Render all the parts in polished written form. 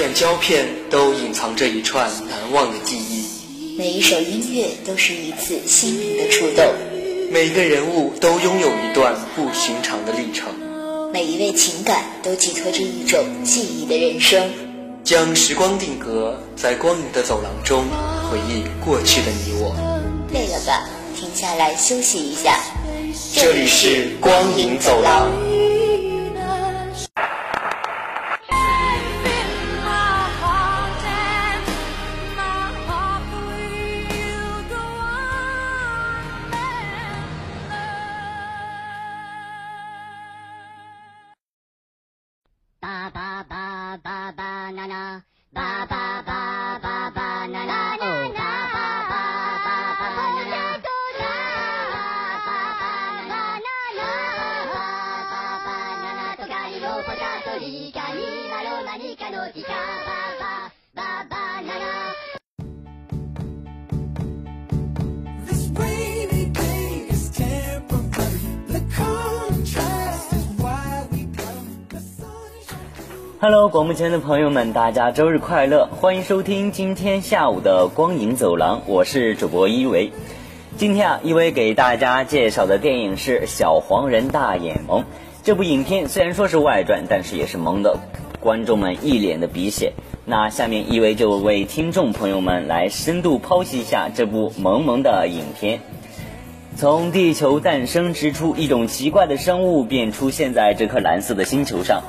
卷胶片都隐藏着一串难忘的记忆，每一首音乐都是一次心灵的触动，每个人物都拥有一段不寻常的历程，每一位情感都寄托着一种记忆的人生。将时光定格在光影的走廊中，回忆过去的你我。累了吧，停下来休息一下。这里是光影走廊。Hello， 广播前的朋友们，大家周日快乐！欢迎收听今天下午的光影走廊，我是主播一维。今天一维给大家介绍的电影是《小黄人大眼萌》。这部影片虽然说是外传，但是也是萌的，观众们一脸的鼻血。那下面一维就为听众朋友们来深度剖析一下这部萌萌的影片。从地球诞生之初，一种奇怪的生物便出现在这颗蓝色的星球上。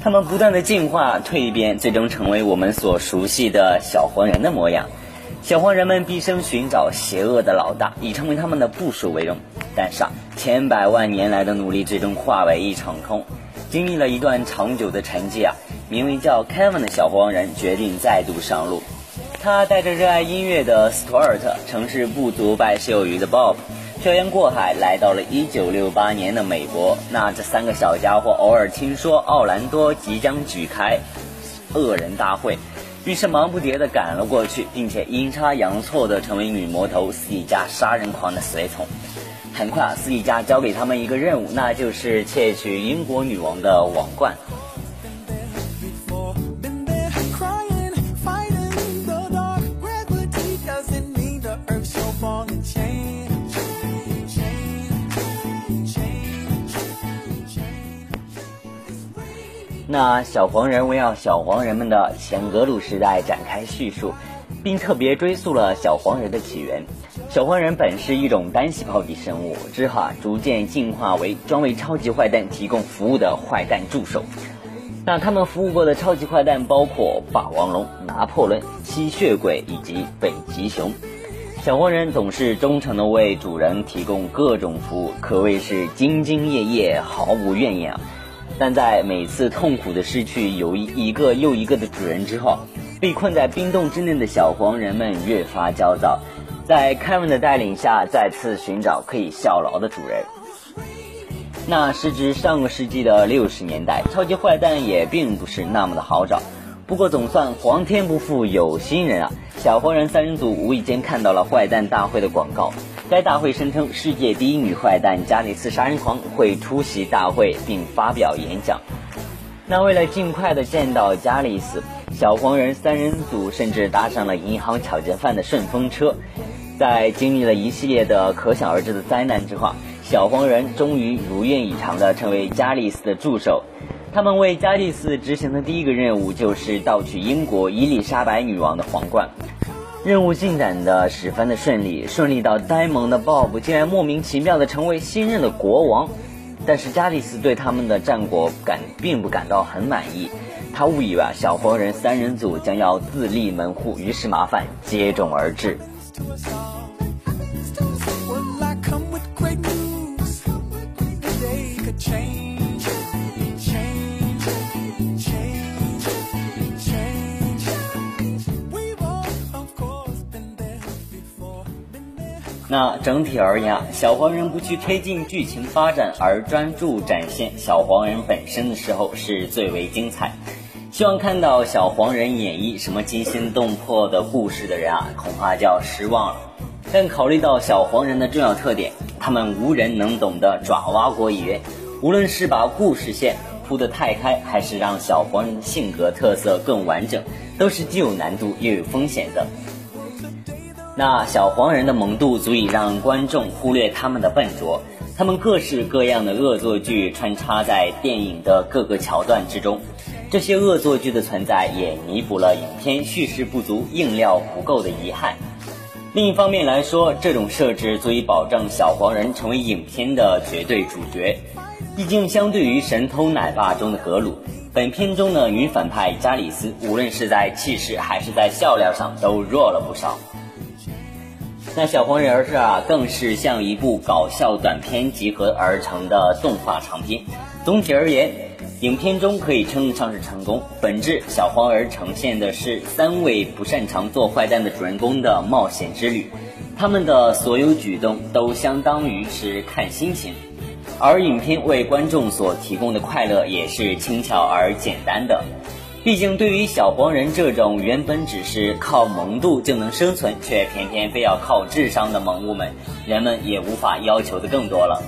他们不断的进化蜕变，最终成为我们所熟悉的小黄人的模样。小黄人们毕生寻找邪恶的老大，以成为他们的部属为荣。但是千百万年来的努力最终化为一场空。经历了一段长久的沉寂，名为叫 Kevin 的小黄人决定再度上路。他带着热爱音乐的斯图尔特，曾是不足百事有余的 Bob，漂洋过海来到了1968年的美国。那这三个小家伙偶尔听说奥兰多即将举开恶人大会，于是忙不迭地赶了过去，并且阴差阳错地成为女魔头斯蒂加杀人狂的随从。很快斯蒂加交给他们一个任务，那就是窃取英国女王的王冠。那小黄人围绕小黄人们的前格鲁时代展开叙述，并特别追溯了小黄人的起源。小黄人本是一种单细胞体生物，之后逐渐进化为专为超级坏蛋提供服务的坏蛋助手。那他们服务过的超级坏蛋包括霸王龙、拿破仑、吸血鬼以及北极熊。小黄人总是忠诚地为主人提供各种服务，可谓是兢兢业业，毫无怨言。但在每次痛苦的失去有一个又一个的主人之后，被困在冰冻之内的小黄人们越发焦躁，在凯文的带领下再次寻找可以效劳的主人。那时至上个世纪的60年代，超级坏蛋也并不是那么的好找，不过总算皇天不负有心人啊，小黄人三人组无意间看到了坏蛋大会的广告。该大会声称世界第一女坏蛋加里斯杀人狂会出席大会并发表演讲。那为了尽快的见到加里斯，小黄人三人组甚至搭上了银行抢劫犯的顺风车。在经历了一系列的可想而知的灾难之后，小黄人终于如愿以偿的成为加里斯的助手。他们为加里斯执行的第一个任务就是盗取英国伊丽莎白女王的皇冠。任务进展的十分的顺利到呆萌的 Bob 竟然莫名其妙的成为新任的国王。但是加里斯对他们的战果并不感到很满意，他误以为小黄人三人组将要自立门户，于是麻烦接踵而至。那整体而言，小黄人不去推进剧情发展，而专注展现小黄人本身的时候是最为精彩。希望看到小黄人演绎什么惊心动魄的故事的人恐怕就要失望了。但考虑到小黄人的重要特点，他们无人能懂的爪哇国语言，无论是把故事线、铺得太开，还是让小黄人的性格特色更完整，都是既有难度又有风险的。那小黄人的萌度足以让观众忽略他们的笨拙，他们各式各样的恶作剧穿插在电影的各个桥段之中，这些恶作剧的存在也弥补了影片叙事不足、硬料不够的遗憾。另一方面来说，这种设置足以保证小黄人成为影片的绝对主角。毕竟相对于《神偷奶爸》中的格鲁，本片中的女反派加里斯无论是在气势还是在笑料上都弱了不少。那小黄人更是像一部搞笑短片集合而成的动画长片。总体而言，影片中可以称得上是成功。本质，小黄人呈现的是三位不擅长做坏蛋的主人公的冒险之旅，他们的所有举动都相当于是看心情，而影片为观众所提供的快乐也是轻巧而简单的。毕竟对于小黄人这种原本只是靠萌度就能生存，却偏偏非要靠智商的萌物们，人们也无法要求的更多了。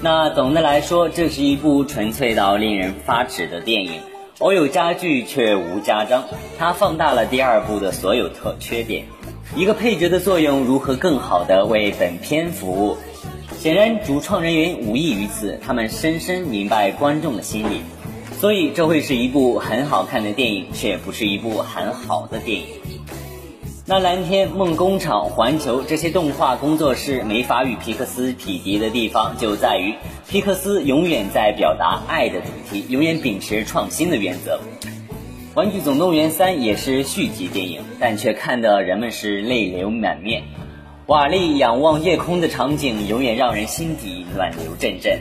那总的来说，这是一部纯粹到令人发指的电影，偶有加剧却无加章，它放大了第二部的所有缺点。一个配角的作用如何更好地为本片服务，显然主创人员无异于此，他们深深明白观众的心理，所以这会是一部很好看的电影，却不是一部很好的电影。那蓝天、梦工厂、环球这些动画工作室没法与皮克斯匹敌的地方，就在于皮克斯永远在表达爱的主题，永远秉持创新的原则。玩具总动员3也是续集电影，但却看得人们是泪流满面。瓦力仰望夜空的场景永远让人心底暖流阵阵，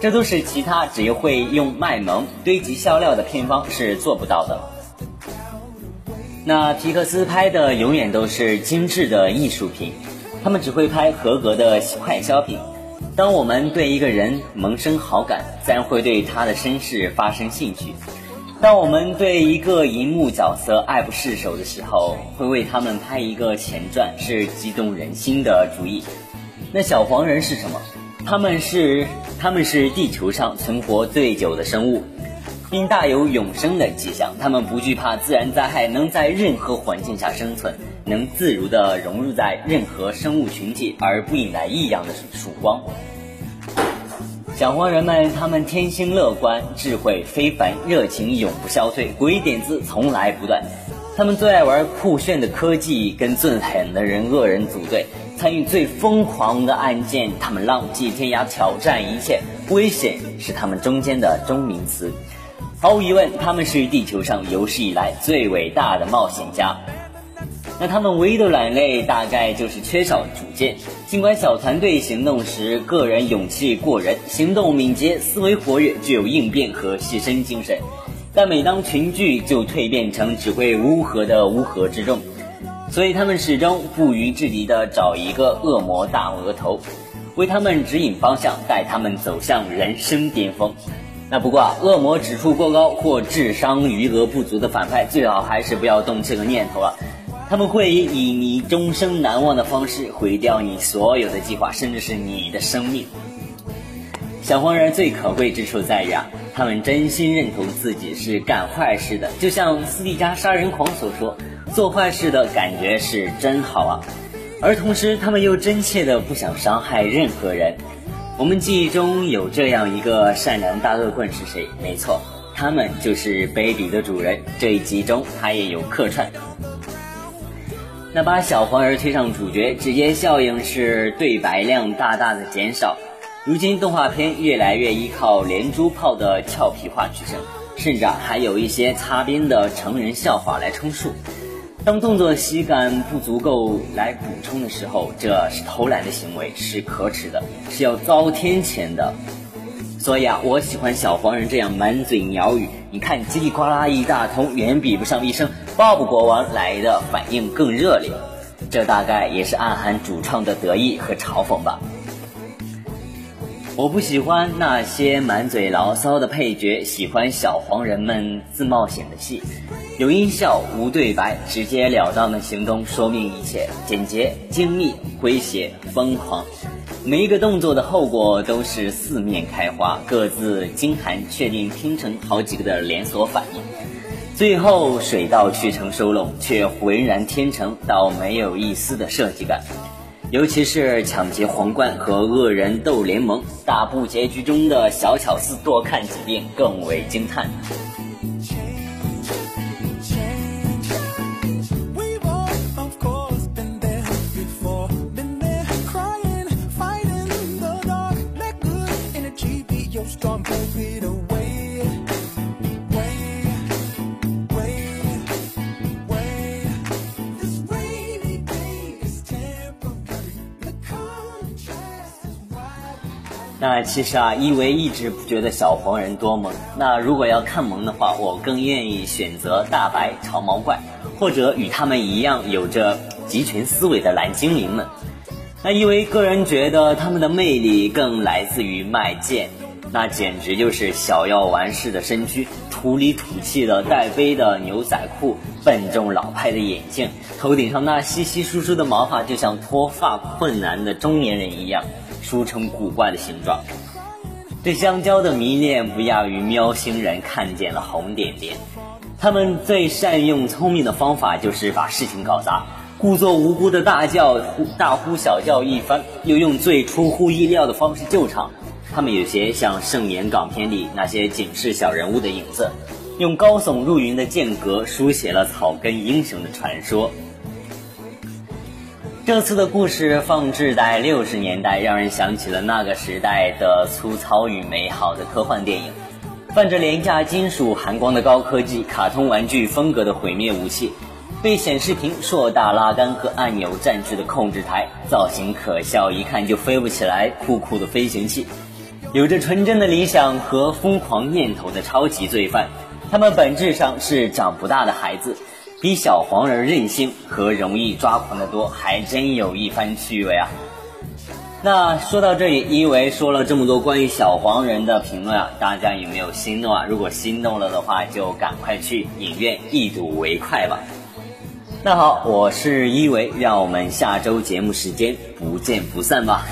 这都是其他只会用卖萌堆积笑料的片方是做不到的。那皮克斯拍的永远都是精致的艺术品，他们只会拍合格的快消品。当我们对一个人萌生好感，自然会对他的身世发生兴趣；当我们对一个荧幕角色爱不释手的时候，会为他们拍一个前传，是激动人心的主意。那小黄人是什么？他们是地球上存活最久的生物，并大有永生的迹象，他们不惧怕自然灾害，能在任何环境下生存，能自如地融入在任何生物群体而不引来异样的曙光。小黄人们，他们天性乐观，智慧非凡，热情永不消退，鬼点子从来不断。他们最爱玩酷炫的科技，跟最狠的恶人组队，参与最疯狂的案件，他们浪迹天涯，挑战一切，危险是他们中间的中名词。毫无疑问，他们是地球上有史以来最伟大的冒险家。那他们唯一的软肋大概就是缺少主见，尽管小团队行动时个人勇气过人，行动敏捷，思维活跃，具有应变和牺牲精神，但每当群聚就蜕变成只会乌合的乌合之众，所以他们始终不渝至极地找一个恶魔大额头，为他们指引方向，带他们走向人生巅峰。那不过恶魔指数过高或智商余额不足的反派，最好还是不要动这个念头了。他们会以你终生难忘的方式毁掉你所有的计划，甚至是你的生命。小黄人最可贵之处在于他们真心认同自己是干坏事的，就像斯蒂加杀人狂所说，做坏事的感觉是真好啊。而同时他们又真切的不想伤害任何人。我们记忆中有这样一个善良大恶棍是谁？没错，他们就是《Baby》的主人，这一集中他也有客串。那把小黄人推上主角，直接效应是对白量大大的减少。如今动画片越来越依靠连珠炮的俏皮话取胜，甚至还有一些擦边的成人笑话来充数。当动作喜感不足够来补充的时候，这是偷懒的行为，是可耻的，是要遭天谴的。所以我喜欢小黄人这样满嘴鸟语，你看叽里呱啦一大通，远比不上一声 Bob 国王来的反应更热烈。这大概也是暗含主创的得意和嘲讽吧。我不喜欢那些满嘴牢骚的配角，喜欢小黄人们自冒险的戏，有音效无对白，直截了当的行动说明一切，简洁精密诙谐疯狂。每一个动作的后果都是四面开花，各自惊寒，确定拼成好几个的连锁反应，最后水到渠成收拢，却浑然天成到没有一丝的设计感。尤其是抢劫皇冠和恶人斗联盟大部结局中的小巧思，多看几遍更为惊叹。那其实啊，一维一直不觉得小黄人多萌。那如果要看萌的话，我更愿意选择大白、长毛怪，或者与他们一样有着集群思维的蓝精灵们。那一维个人觉得他们的魅力更来自于卖剑，那简直就是小药丸式的身躯，土里土气的带杯的牛仔裤，笨重老派的眼镜，头顶上那稀稀疏疏的毛发，就像脱发困难的中年人一样。梳成古怪的形状，对香蕉的迷恋不亚于喵星人看见了红点点。他们最善用聪明的方法就是把事情搞砸，故作无辜的大呼小叫一番，又用最出乎意料的方式救场。他们有些像盛典港片里那些警示小人物的影子，用高耸入云的剑阁书写了草根英雄的传说。这次的故事放置在60年代，让人想起了那个时代的粗糙与美好的科幻电影。泛着廉价金属寒光的高科技，卡通玩具风格的毁灭武器，被显示屏、硕大拉杆和按钮占据的控制台，造型可笑，一看就飞不起来，酷酷的飞行器。有着纯真的理想和疯狂念头的超级罪犯，他们本质上是长不大的孩子，比小黄人任性和容易抓狂的多，还真有一番趣味啊。那说到这里，因为说了这么多关于小黄人的评论啊，大家有没有心动啊？如果心动了的话，就赶快去影院一睹为快吧。那好，我是一维，让我们下周节目时间不见不散吧。